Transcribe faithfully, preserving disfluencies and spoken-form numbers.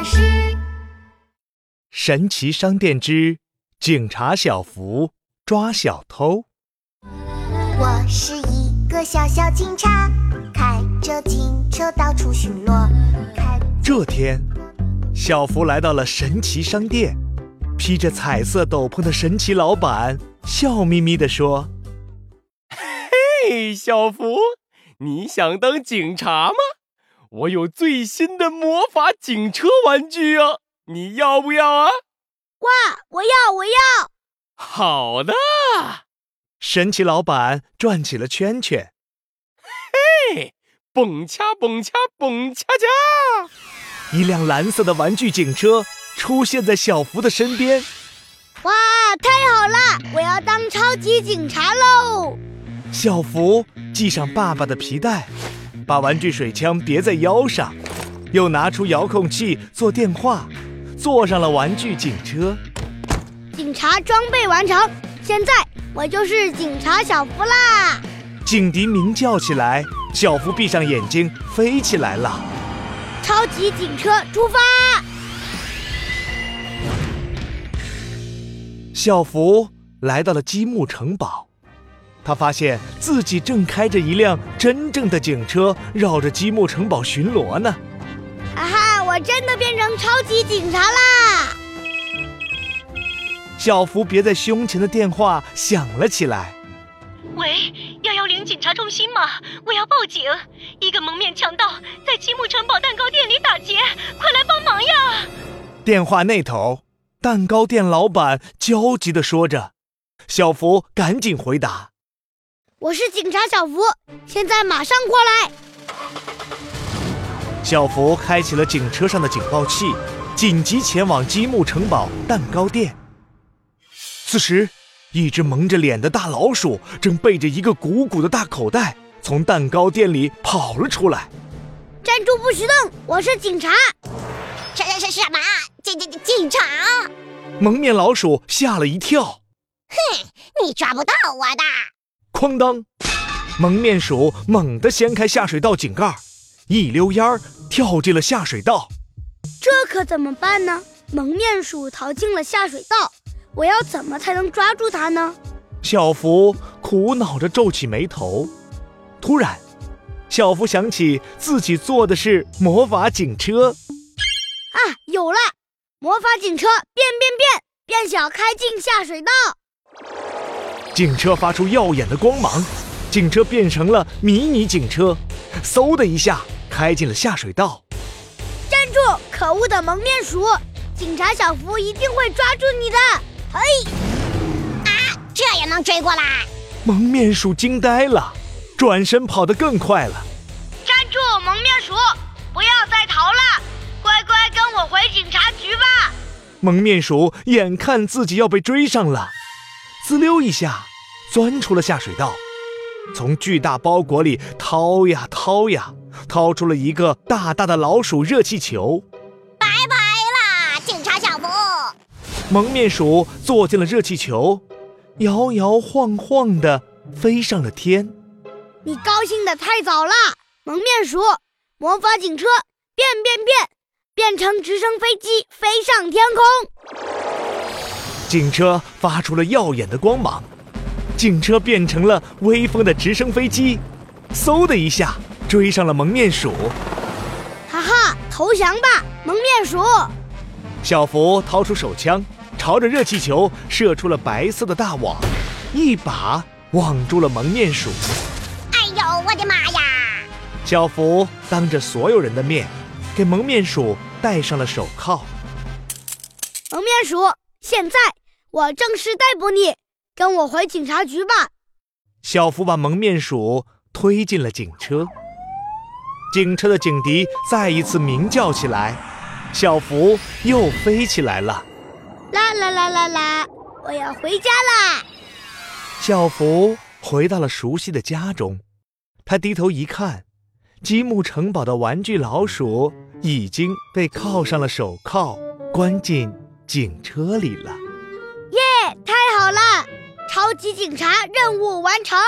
老师，神奇商店之警察小福抓小偷。我是一个小小警察，开着警车到处巡逻。这天，小福来到了神奇商店，披着彩色斗篷的神奇老板笑眯眯地说：嘿，小福，你想当警察吗？我有最新的魔法警车玩具啊，你要不要啊？哇，我要我要！好的！神奇老板转起了圈圈，嘿，蹦恰蹦恰蹦恰恰！一辆蓝色的玩具警车出现在小福的身边。哇，太好了！我要当超级警察喽！小福系上爸爸的皮带，把玩具水枪别在腰上，又拿出遥控器做电话，坐上了玩具警车。警察装备完成，现在我就是警察小福啦！警笛鸣叫起来，小福闭上眼睛飞起来了。超级警车出发！小福来到了积木城堡，他发现自己正开着一辆真正的警车绕着积木城堡巡逻呢。啊哈，我真的变成超级警察啦！小福别在胸前的电话响了起来。喂，一一零警察中心吗？我要报警，一个蒙面强盗在积木城堡蛋糕店里打劫，快来帮忙呀！电话那头，蛋糕店老板焦急地说着。小福赶紧回答：我是警察小福，现在马上过来！小福开启了警车上的警报器，紧急前往积木城堡蛋糕店。此时，一只蒙着脸的大老鼠正背着一个鼓鼓的大口袋从蛋糕店里跑了出来。站住不许动！我是警察！什什什什么？警警警察！蒙面老鼠吓了一跳。哼，你抓不到我的！哐当！蒙面鼠猛地掀开下水道井盖，一溜烟儿跳进了下水道。这可怎么办呢？蒙面鼠逃进了下水道，我要怎么才能抓住它呢？小福苦恼着皱起眉头。突然，小福想起自己坐的是魔法警车。啊，有了！魔法警车变变变，变小开进下水道。警车发出耀眼的光芒，警车变成了迷你警车，嗖的一下开进了下水道。站住，可恶的蒙面鼠！警察小福一定会抓住你的！嘿，啊，这也能追过来！蒙面鼠惊呆了，转身跑得更快了。站住，蒙面鼠，不要再逃了，乖乖跟我回警察局吧！蒙面鼠眼看自己要被追上了，滋溜一下钻出了下水道，从巨大包裹里掏呀掏呀，掏出了一个大大的老鼠热气球。拜拜啦，警察小福！蒙面鼠坐进了热气球，摇摇晃晃地飞上了天。你高兴得太早了，蒙面鼠！魔法警车变变变，变成直升飞机飞上天空。警车发出了耀眼的光芒，警车变成了威风的直升飞机，嗖的一下追上了蒙面鼠。哈哈，投降吧，蒙面鼠！小福掏出手枪，朝着热气球射出了白色的大网，一把网住了蒙面鼠。哎呦，我的妈呀！小福当着所有人的面，给蒙面鼠戴上了手铐。蒙面鼠，现在我正式逮捕你，跟我回警察局吧！小福把蒙面鼠推进了警车，警车的警笛再一次鸣叫起来，小福又飞起来了。啦啦啦啦啦，我要回家啦！小福回到了熟悉的家中，他低头一看，积木城堡的玩具老鼠已经被铐上了手铐，关进警车里了。耶，太好了！超级警察任务完成。